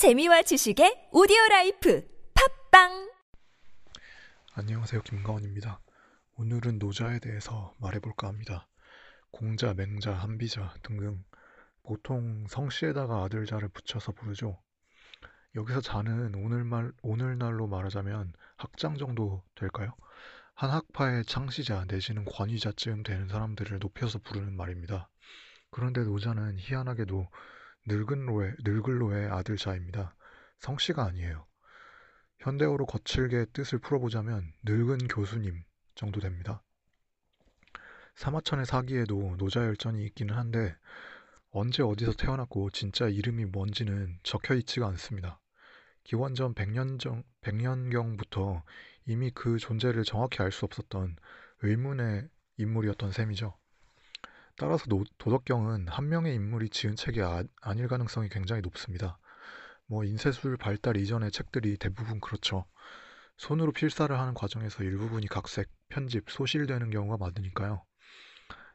재미와 지식의 오디오라이프 팝빵! 안녕하세요, 김가원입니다. 오늘은 노자에 대해서 말해볼까 합니다. 공자, 맹자, 한비자 등등 보통 성씨에다가 아들자를 붙여서 부르죠. 여기서 자는 오늘날로 말하자면 학장 정도 될까요? 한 학파의 창시자 내지는 권위자쯤 되는 사람들을 높여서 부르는 말입니다. 그런데 노자는 희한하게도 늙은로의 아들자입니다. 성씨가 아니에요. 현대어로 거칠게 뜻을 풀어보자면 늙은 교수님 정도 됩니다. 사마천의 사기에도 노자 열전이 있기는 한데 언제 어디서 태어났고 진짜 이름이 뭔지는 적혀있지가 않습니다. 기원전 100년경부터 이미 그 존재를 정확히 알 수 없었던 의문의 인물이었던 셈이죠. 따라서 도덕경은 한 명의 인물이 지은 책이 아닐 가능성이 굉장히 높습니다. 인쇄술 발달 이전의 책들이 대부분 그렇죠. 손으로 필사를 하는 과정에서 일부분이 각색, 편집, 소실되는 경우가 많으니까요.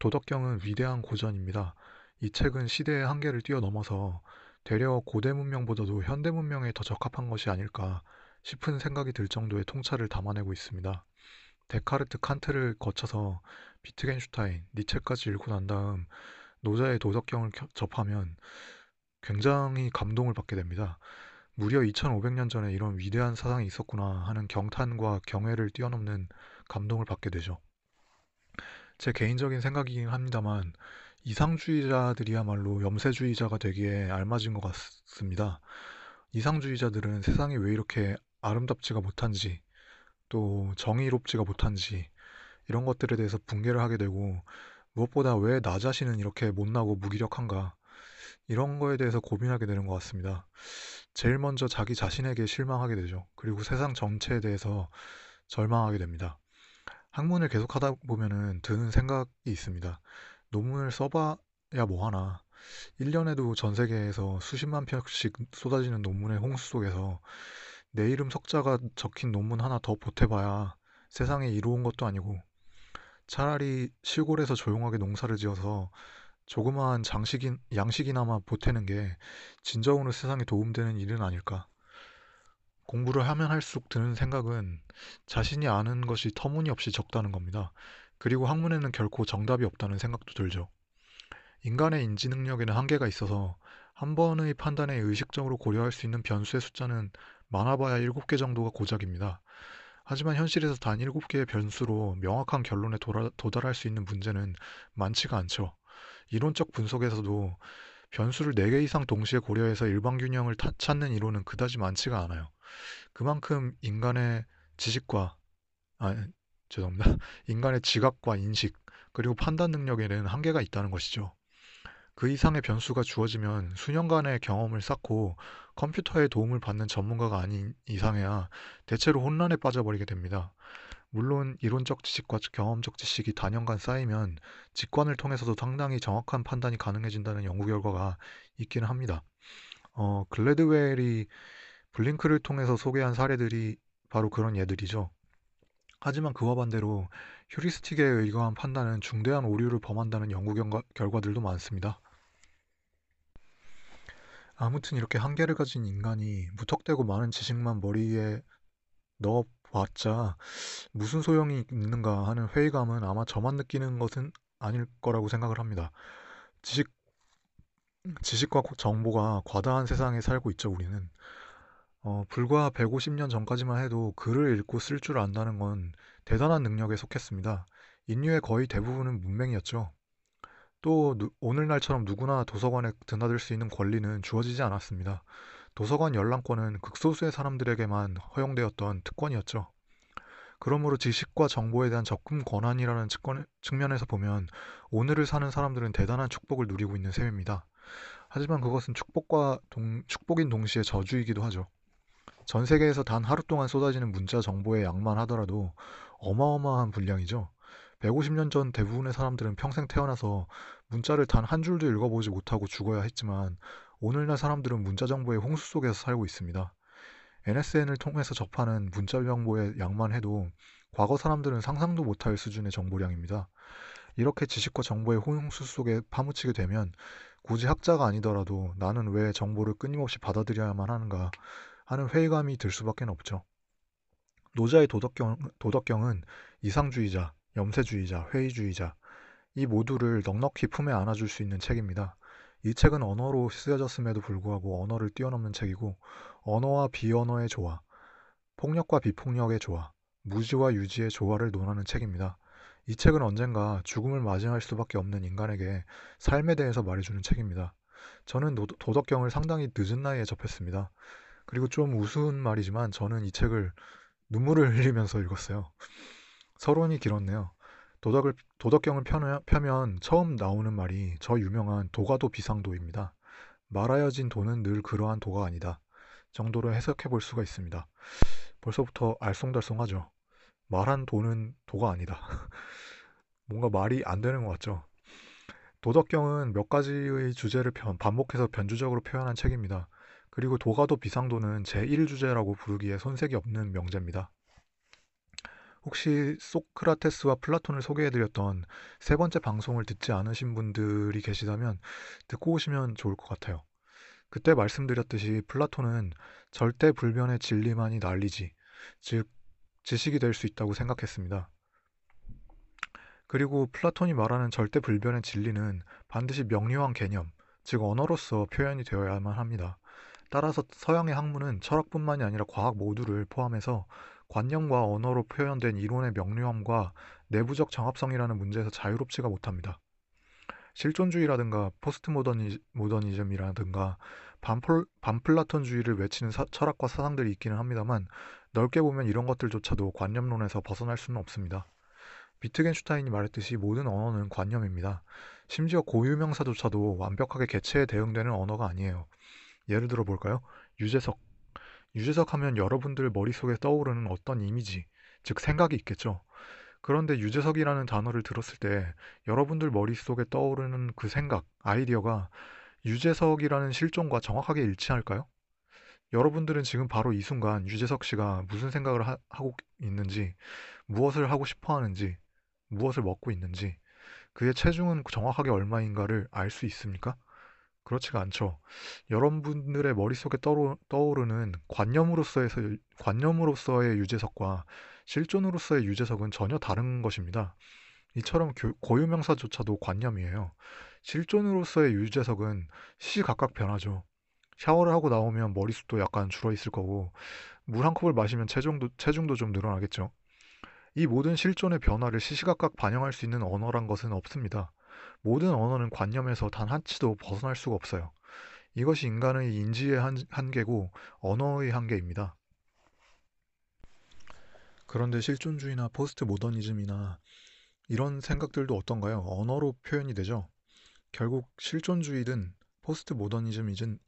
도덕경은 위대한 고전입니다. 이 책은 시대의 한계를 뛰어넘어서 되려 고대 문명보다도 현대 문명에 더 적합한 것이 아닐까 싶은 생각이 들 정도의 통찰을 담아내고 있습니다. 데카르트, 칸트를 거쳐서 비트겐슈타인, 니체까지 읽고 난 다음 노자의 도덕경을 접하면 굉장히 감동을 받게 됩니다. 무려 2500년 전에 이런 위대한 사상이 있었구나 하는 경탄과 경외를 뛰어넘는 감동을 받게 되죠. 제 개인적인 생각이긴 합니다만 이상주의자들이야말로 염세주의자가 되기에 알맞은 것 같습니다. 이상주의자들은 세상이 왜 이렇게 아름답지가 못한지 또 정의롭지가 못한지 이런 것들에 대해서 분개를 하게 되고 무엇보다 왜 나 자신은 이렇게 못나고 무기력한가 이런 거에 대해서 고민하게 되는 것 같습니다. 제일 먼저 자기 자신에게 실망하게 되죠. 그리고 세상 전체에 대해서 절망하게 됩니다. 학문을 계속하다 보면은 드는 생각이 있습니다. 논문을 써봐야 뭐하나. 1년에도 전 세계에서 수십만 편씩 쏟아지는 논문의 홍수 속에서 내 이름 석자가 적힌 논문 하나 더 보태봐야 세상에 이로운 것도 아니고 차라리 시골에서 조용하게 농사를 지어서 조그마한 양식이나마 보태는 게 진정으로 세상에 도움되는 일은 아닐까. 공부를 하면 할수록 드는 생각은 자신이 아는 것이 터무니없이 적다는 겁니다. 그리고 학문에는 결코 정답이 없다는 생각도 들죠. 인간의 인지 능력에는 한계가 있어서 한 번의 판단에 의식적으로 고려할 수 있는 변수의 숫자는 많아봐야 7개 정도가 고작입니다. 하지만 현실에서 단 7개의 변수로 명확한 결론에 도달할 수 있는 문제는 많지가 않죠. 이론적 분석에서도 변수를 4개 이상 동시에 고려해서 일반균형을 찾는 이론은 그다지 많지가 않아요. 그만큼 인간의 지각과 인식, 그리고 판단 능력에는 한계가 있다는 것이죠. 그 이상의 변수가 주어지면 수년간의 경험을 쌓고 컴퓨터의 도움을 받는 전문가가 아닌 이상해야 대체로 혼란에 빠져버리게 됩니다. 물론 이론적 지식과 경험적 지식이 단연간 쌓이면 직관을 통해서도 상당히 정확한 판단이 가능해진다는 연구 결과가 있기는 합니다. 글래드웰이 블링크를 통해서 소개한 사례들이 바로 그런 예들이죠. 하지만 그와 반대로 휴리스틱에 의거한 판단은 중대한 오류를 범한다는 연구 결과들도 많습니다. 아무튼 이렇게 한계를 가진 인간이 무턱대고 많은 지식만 머리에 넣어봤자 무슨 소용이 있는가 하는 회의감은 아마 저만 느끼는 것은 아닐 거라고 생각을 합니다. 지식과 정보가 과다한 세상에 살고 있죠, 우리는. 불과 150년 전까지만 해도 글을 읽고 쓸 줄 안다는 건 대단한 능력에 속했습니다. 인류의 거의 대부분은 문맹이었죠. 또 오늘날처럼 누구나 도서관에 드나들 수 있는 권리는 주어지지 않았습니다. 도서관 열람권은 극소수의 사람들에게만 허용되었던 특권이었죠. 그러므로 지식과 정보에 대한 접근 권한이라는 측면에서 보면 오늘을 사는 사람들은 대단한 축복을 누리고 있는 셈입니다. 하지만 그것은 축복인 동시에 저주이기도 하죠. 전 세계에서 단 하루 동안 쏟아지는 문자 정보의 양만 하더라도 어마어마한 분량이죠. 150년 전 대부분의 사람들은 평생 태어나서 문자를 단 한 줄도 읽어보지 못하고 죽어야 했지만 오늘날 사람들은 문자 정보의 홍수 속에서 살고 있습니다. NSN을 통해서 접하는 문자 정보의 양만 해도 과거 사람들은 상상도 못할 수준의 정보량입니다. 이렇게 지식과 정보의 홍수 속에 파묻히게 되면 굳이 학자가 아니더라도 나는 왜 정보를 끊임없이 받아들여야만 하는가 하는 회의감이 들 수밖에 없죠. 노자의 도덕경은 이상주의자, 염세주의자, 회의주의자 이 모두를 넉넉히 품에 안아줄 수 있는 책입니다. 이 책은 언어로 쓰여졌음에도 불구하고 언어를 뛰어넘는 책이고 언어와 비언어의 조화, 폭력과 비폭력의 조화, 무지와 유지의 조화를 논하는 책입니다. 이 책은 언젠가 죽음을 맞이할 수밖에 없는 인간에게 삶에 대해서 말해주는 책입니다. 저는 도덕경을 상당히 늦은 나이에 접했습니다. 그리고 좀 우스운 말이지만 저는 이 책을 눈물을 흘리면서 읽었어요. 서론이 길었네요. 도덕경을 펴면 처음 나오는 말이 저 유명한 도가도 비상도입니다. 말하여진 도는 늘 그러한 도가 아니다 정도로 해석해 볼 수가 있습니다. 벌써부터 알쏭달쏭하죠. 말한 도는 도가 아니다. 뭔가 말이 안 되는 것 같죠. 도덕경은 몇 가지의 주제를 반복해서 변주적으로 표현한 책입니다. 그리고 도가도 비상도는 제1주제라고 부르기에 손색이 없는 명제입니다. 혹시 소크라테스와 플라톤을 소개해드렸던 세 번째 방송을 듣지 않으신 분들이 계시다면 듣고 오시면 좋을 것 같아요. 그때 말씀드렸듯이 플라톤은 절대 불변의 진리만이 난리지, 즉 지식이 될 수 있다고 생각했습니다. 그리고 플라톤이 말하는 절대 불변의 진리는 반드시 명료한 개념, 즉 언어로서 표현이 되어야만 합니다. 따라서 서양의 학문은 철학뿐만이 아니라 과학 모두를 포함해서 관념과 언어로 표현된 이론의 명료함과 내부적 정합성이라는 문제에서 자유롭지가 못합니다. 실존주의라든가 포스트모더니즘이라든가 반플라톤주의를 외치는 철학과 사상들이 있기는 합니다만 넓게 보면 이런 것들조차도 관념론에서 벗어날 수는 없습니다. 비트겐슈타인이 말했듯이 모든 언어는 관념입니다. 심지어 고유명사조차도 완벽하게 개체에 대응되는 언어가 아니에요. 예를 들어 볼까요? 유재석. 유재석 하면 여러분들 머릿속에 떠오르는 어떤 이미지, 즉 생각이 있겠죠. 그런데 유재석이라는 단어를 들었을 때 여러분들 머릿속에 떠오르는 그 생각, 아이디어가 유재석이라는 실존과 정확하게 일치할까요? 여러분들은 지금 바로 이 순간 유재석 씨가 무슨 생각을 하고 있는지, 무엇을 하고 싶어 하는지, 무엇을 먹고 있는지, 그의 체중은 정확하게 얼마인가를 알 수 있습니까? 그렇지가 않죠. 여러분들의 머릿속에 떠오르는 관념으로서의 유재석과 실존으로서의 유재석은 전혀 다른 것입니다. 이처럼 고유명사조차도 관념이에요. 실존으로서의 유재석은 시시각각 변하죠. 샤워를 하고 나오면 머릿속도 약간 줄어있을 거고 물 한 컵을 마시면 체중도 좀 늘어나겠죠. 이 모든 실존의 변화를 시시각각 반영할 수 있는 언어란 것은 없습니다. 모든 언어는 관념에서 단 한치도 벗어날 수가 없어요. 이것이 인간의 인지의 한계고 언어의 한계입니다. 그런데 실존주의나 포스트 모더니즘이나 이런 생각들도 어떤가요? 언어로 표현이 되죠. 결국 실존주의든 포스트 모더니즘이든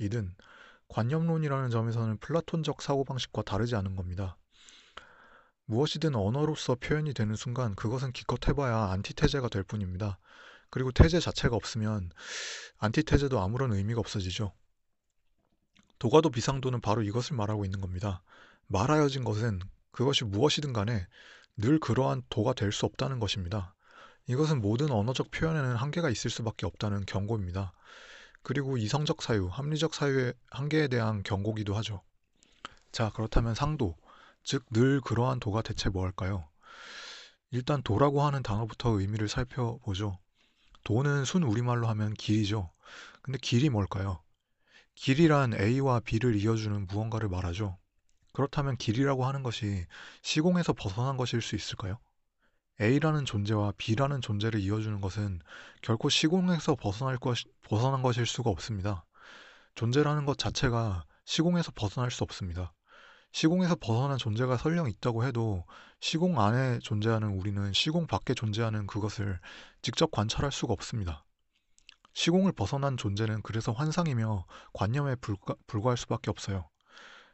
관념론이라는 점에서는 플라톤적 사고방식과 다르지 않은 겁니다. 무엇이든 언어로서 표현이 되는 순간 그것은 기껏 해봐야 안티테제가 될 뿐입니다. 그리고 테제 자체가 없으면 안티테제도 아무런 의미가 없어지죠. 도가도 비상도는 바로 이것을 말하고 있는 겁니다. 말하여진 것은 그것이 무엇이든 간에 늘 그러한 도가 될 수 없다는 것입니다. 이것은 모든 언어적 표현에는 한계가 있을 수밖에 없다는 경고입니다. 그리고 이성적 사유, 합리적 사유의 한계에 대한 경고기도 하죠. 자, 그렇다면 상도, 즉 늘 그러한 도가 대체 뭘까요? 일단 도라고 하는 단어부터 의미를 살펴보죠. 도는 순 우리말로 하면 길이죠. 근데 길이 뭘까요? 길이란 A와 B를 이어주는 무언가를 말하죠. 그렇다면 길이라고 하는 것이 시공에서 벗어난 것일 수 있을까요? A라는 존재와 B라는 존재를 이어주는 것은 결코 시공에서 벗어난 것일 수가 없습니다. 존재라는 것 자체가 시공에서 벗어날 수 없습니다. 시공에서 벗어난 존재가 설령 있다고 해도 시공 안에 존재하는 우리는 시공 밖에 존재하는 그것을 직접 관찰할 수가 없습니다. 시공을 벗어난 존재는 그래서 환상이며 관념에 불과할 수밖에 없어요.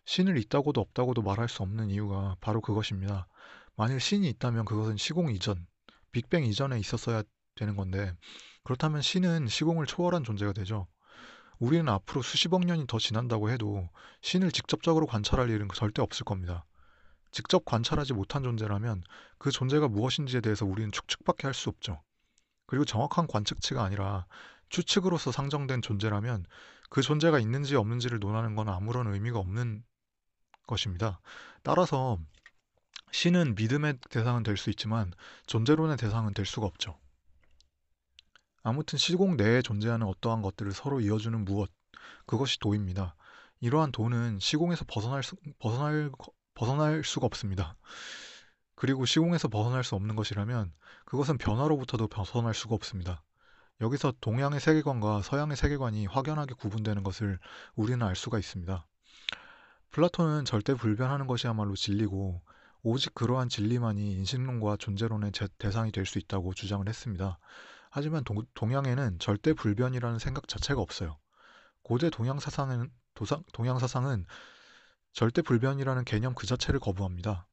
신을 있다고도 없다고도 말할 수 없는 이유가 바로 그것입니다. 만일 신이 있다면 그것은 시공 이전, 빅뱅 이전에 있었어야 되는 건데 그렇다면 신은 시공을 초월한 존재가 되죠. 우리는 앞으로 수십억 년이 더 지난다고 해도 신을 직접적으로 관찰할 일은 절대 없을 겁니다. 직접 관찰하지 못한 존재라면 그 존재가 무엇인지에 대해서 우리는 추측밖에 할 수 없죠. 그리고 정확한 관측치가 아니라 추측으로서 상정된 존재라면 그 존재가 있는지 없는지를 논하는 건 아무런 의미가 없는 것입니다. 따라서 신은 믿음의 대상은 될 수 있지만 존재론의 대상은 될 수가 없죠. 아무튼 시공 내에 존재하는 어떠한 것들을 서로 이어주는 무엇, 그것이 도입니다. 이러한 도는 시공에서 벗어날 수가 없습니다. 그리고 시공에서 벗어날 수 없는 것이라면 그것은 변화로부터도 벗어날 수가 없습니다. 여기서 동양의 세계관과 서양의 세계관이 확연하게 구분되는 것을 우리는 알 수가 있습니다. 플라톤은 절대 불변하는 것이야말로 진리고 오직 그러한 진리만이 인식론과 존재론의 대상이 될 수 있다고 주장을 했습니다. 하지만 동양에는 절대 불변이라는 생각 자체가 없어요. 고대 동양 사상은 절대 불변이라는 개념 그 자체를 거부합니다.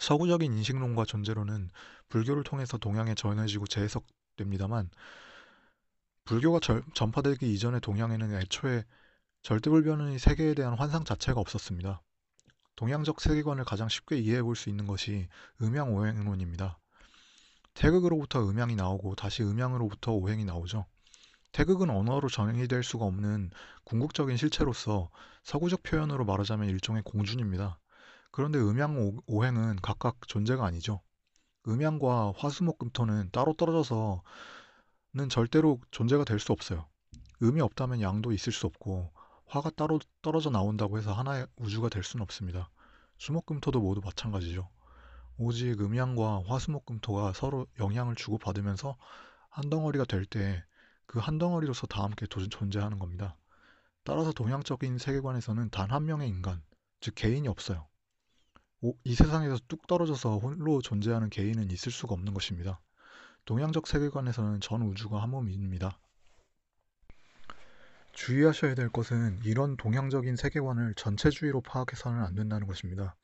서구적인 인식론과 존재론은 불교를 통해서 동양에 전해지고 재해석됩니다만 불교가 전파되기 이전의 동양에는 애초에 절대 불변의 세계에 대한 환상 자체가 없었습니다. 동양적 세계관을 가장 쉽게 이해해 볼 수 있는 것이 음양오행론입니다. 태극으로부터 음양이 나오고 다시 음양으로부터 오행이 나오죠. 태극은 언어로 정의될 수가 없는 궁극적인 실체로서 서구적 표현으로 말하자면 일종의 공준입니다. 그런데 음양오행은 각각 존재가 아니죠. 음양과 화수목금토는 따로 떨어져서는 절대로 존재가 될 수 없어요. 음이 없다면 양도 있을 수 없고 화가 따로 떨어져 나온다고 해서 하나의 우주가 될 수는 없습니다. 수목금토도 모두 마찬가지죠. 오직 음양과 화수목금토가 서로 영향을 주고받으면서 한 덩어리가 될 때 그 한 덩어리로서 다 함께 존재하는 겁니다. 따라서 동양적인 세계관에서는 단 한 명의 인간, 즉 개인이 없어요. 이 세상에서 뚝 떨어져서 홀로 존재하는 개인은 있을 수가 없는 것입니다. 동양적 세계관에서는 전 우주가 한 몸입니다. 주의하셔야 될 것은 이런 동양적인 세계관을 전체주의로 파악해서는 안 된다는 것입니다.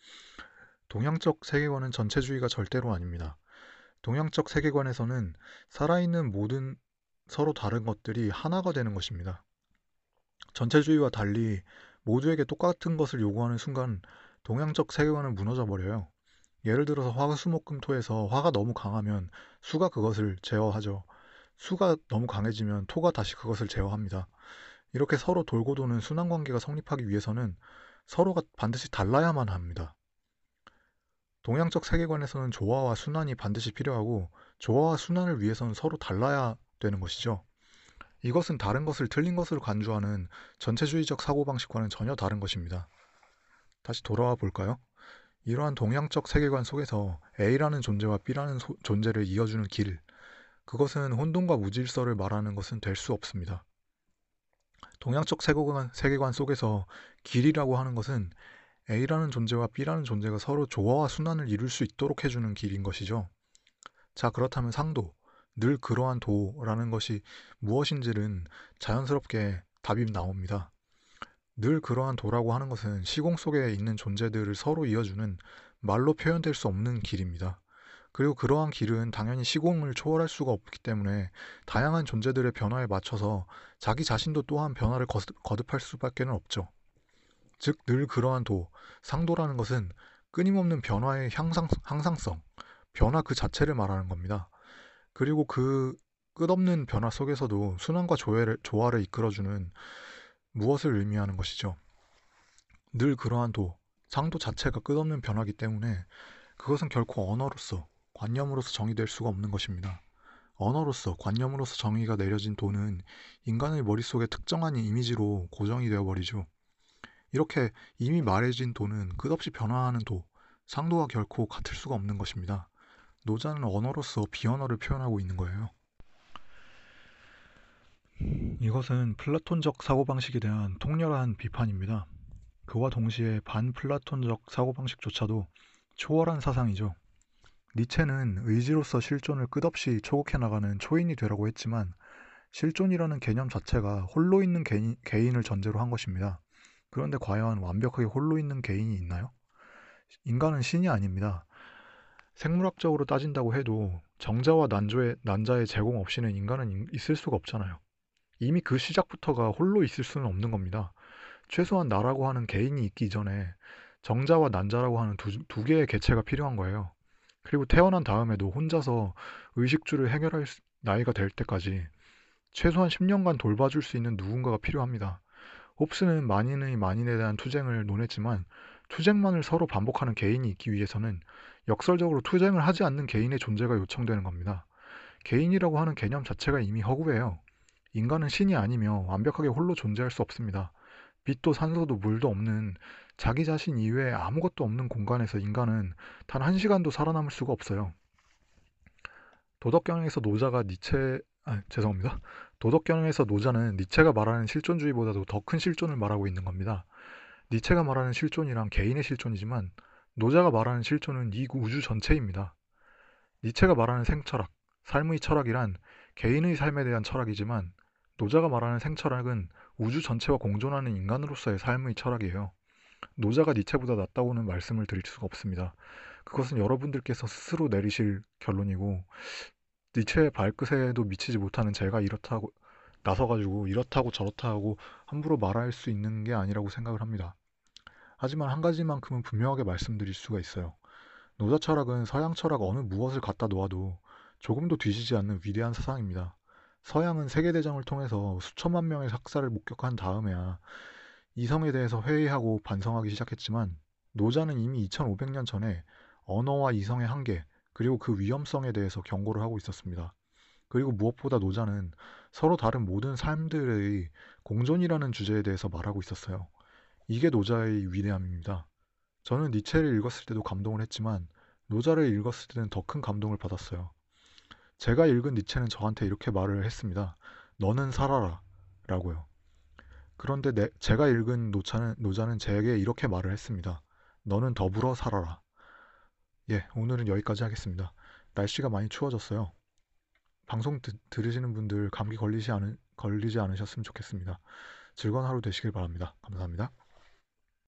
동양적 세계관은 전체주의가 절대로 아닙니다. 동양적 세계관에서는 살아있는 모든 서로 다른 것들이 하나가 되는 것입니다. 전체주의와 달리 모두에게 똑같은 것을 요구하는 순간 동양적 세계관은 무너져버려요. 예를 들어서 화수목금토에서 화가 너무 강하면 수가 그것을 제어하죠. 수가 너무 강해지면 토가 다시 그것을 제어합니다. 이렇게 서로 돌고 도는 순환관계가 성립하기 위해서는 서로가 반드시 달라야만 합니다. 동양적 세계관에서는 조화와 순환이 반드시 필요하고 조화와 순환을 위해서는 서로 달라야 되는 것이죠. 이것은 다른 것을 틀린 것으로 간주하는 전체주의적 사고방식과는 전혀 다른 것입니다. 다시 돌아와 볼까요? 이러한 동양적 세계관 속에서 A라는 존재와 B라는 존재를 이어주는 길, 그것은 혼돈과 무질서를 말하는 것은 될 수 없습니다. 동양적 세계관 속에서 길이라고 하는 것은 A라는 존재와 B라는 존재가 서로 조화와 순환을 이룰 수 있도록 해주는 길인 것이죠. 자, 그렇다면 상도, 늘 그러한 도라는 것이 무엇인지는 자연스럽게 답이 나옵니다. 늘 그러한 도라고 하는 것은 시공 속에 있는 존재들을 서로 이어주는 말로 표현될 수 없는 길입니다. 그리고 그러한 길은 당연히 시공을 초월할 수가 없기 때문에 다양한 존재들의 변화에 맞춰서 자기 자신도 또한 변화를 거듭할 수밖에 없죠. 즉 늘 그러한 도, 상도라는 것은 끊임없는 변화의 항상성, 변화 그 자체를 말하는 겁니다. 그리고 그 끝없는 변화 속에서도 순환과 조화를 이끌어주는 무엇을 의미하는 것이죠. 늘 그러한 도, 상도 자체가 끝없는 변화이기 때문에 그것은 결코 언어로서, 관념으로서 정의될 수가 없는 것입니다. 언어로서, 관념으로서 정의가 내려진 도는 인간의 머릿속에 특정한 이미지로 고정이 되어버리죠. 이렇게 이미 말해진 도는 끝없이 변화하는 도, 상도와 결코 같을 수가 없는 것입니다. 노자는 언어로서 비언어를 표현하고 있는 거예요. 이것은 플라톤적 사고방식에 대한 통렬한 비판입니다. 그와 동시에 반플라톤적 사고방식조차도 초월한 사상이죠. 니체는 의지로서 실존을 끝없이 초곡해나가는 초인이 되라고 했지만 실존이라는 개념 자체가 홀로 있는 개인을 전제로 한 것입니다. 그런데 과연 완벽하게 홀로 있는 개인이 있나요? 인간은 신이 아닙니다. 생물학적으로 따진다고 해도 정자와 난자의 제공 없이는 인간은 있을 수가 없잖아요. 이미 그 시작부터가 홀로 있을 수는 없는 겁니다. 최소한 나라고 하는 개인이 있기 전에 정자와 난자라고 하는 두 개의 개체가 필요한 거예요. 그리고 태어난 다음에도 혼자서 의식주를 해결할 나이가 될 때까지 최소한 10년간 돌봐줄 수 있는 누군가가 필요합니다. 홉스는 만인의 만인에 대한 투쟁을 논했지만 투쟁만을 서로 반복하는 개인이 있기 위해서는 역설적으로 투쟁을 하지 않는 개인의 존재가 요청되는 겁니다. 개인이라고 하는 개념 자체가 이미 허구해요. 인간은 신이 아니며 완벽하게 홀로 존재할 수 없습니다. 빛도 산소도 물도 없는 자기 자신 이외에 아무것도 없는 공간에서 인간은 단 한 시간도 살아남을 수가 없어요. 도덕경에서 노자가 니체가 말하는 실존주의보다도 더 큰 실존을 말하고 있는 겁니다. 니체가 말하는 실존이란 개인의 실존이지만 노자가 말하는 실존은 이 우주 전체입니다. 니체가 말하는 생철학, 삶의 철학이란 개인의 삶에 대한 철학이지만 노자가 말하는 생철학은 우주 전체와 공존하는 인간으로서의 삶의 철학이에요. 노자가 니체보다 낫다고는 말씀을 드릴 수가 없습니다. 그것은 여러분들께서 스스로 내리실 결론이고 니체의 발끝에도 미치지 못하는 제가 이렇다고 나서가지고 이렇다고 저렇다 하고 함부로 말할 수 있는 게 아니라고 생각을 합니다. 하지만 한 가지만큼은 분명하게 말씀드릴 수가 있어요. 노자 철학은 서양 철학 어느 무엇을 갖다 놓아도 조금도 뒤지지 않는 위대한 사상입니다. 서양은 세계대전을 통해서 수천만 명의 학살을 목격한 다음에야 이성에 대해서 회의하고 반성하기 시작했지만 노자는 이미 2500년 전에 언어와 이성의 한계 그리고 그 위험성에 대해서 경고를 하고 있었습니다. 그리고 무엇보다 노자는 서로 다른 모든 삶들의 공존이라는 주제에 대해서 말하고 있었어요. 이게 노자의 위대함입니다. 저는 니체를 읽었을 때도 감동을 했지만 노자를 읽었을 때는 더 큰 감동을 받았어요. 제가 읽은 니체는 저한테 이렇게 말을 했습니다. 너는 살아라 라고요. 그런데 제가 읽은 노자는 제게 이렇게 말을 했습니다. 너는 더불어 살아라. 예, 오늘은 여기까지 하겠습니다. 날씨가 많이 추워졌어요. 방송 들으시는 분들 감기 걸리지 않으셨으면 좋겠습니다. 즐거운 하루 되시길 바랍니다. 감사합니다.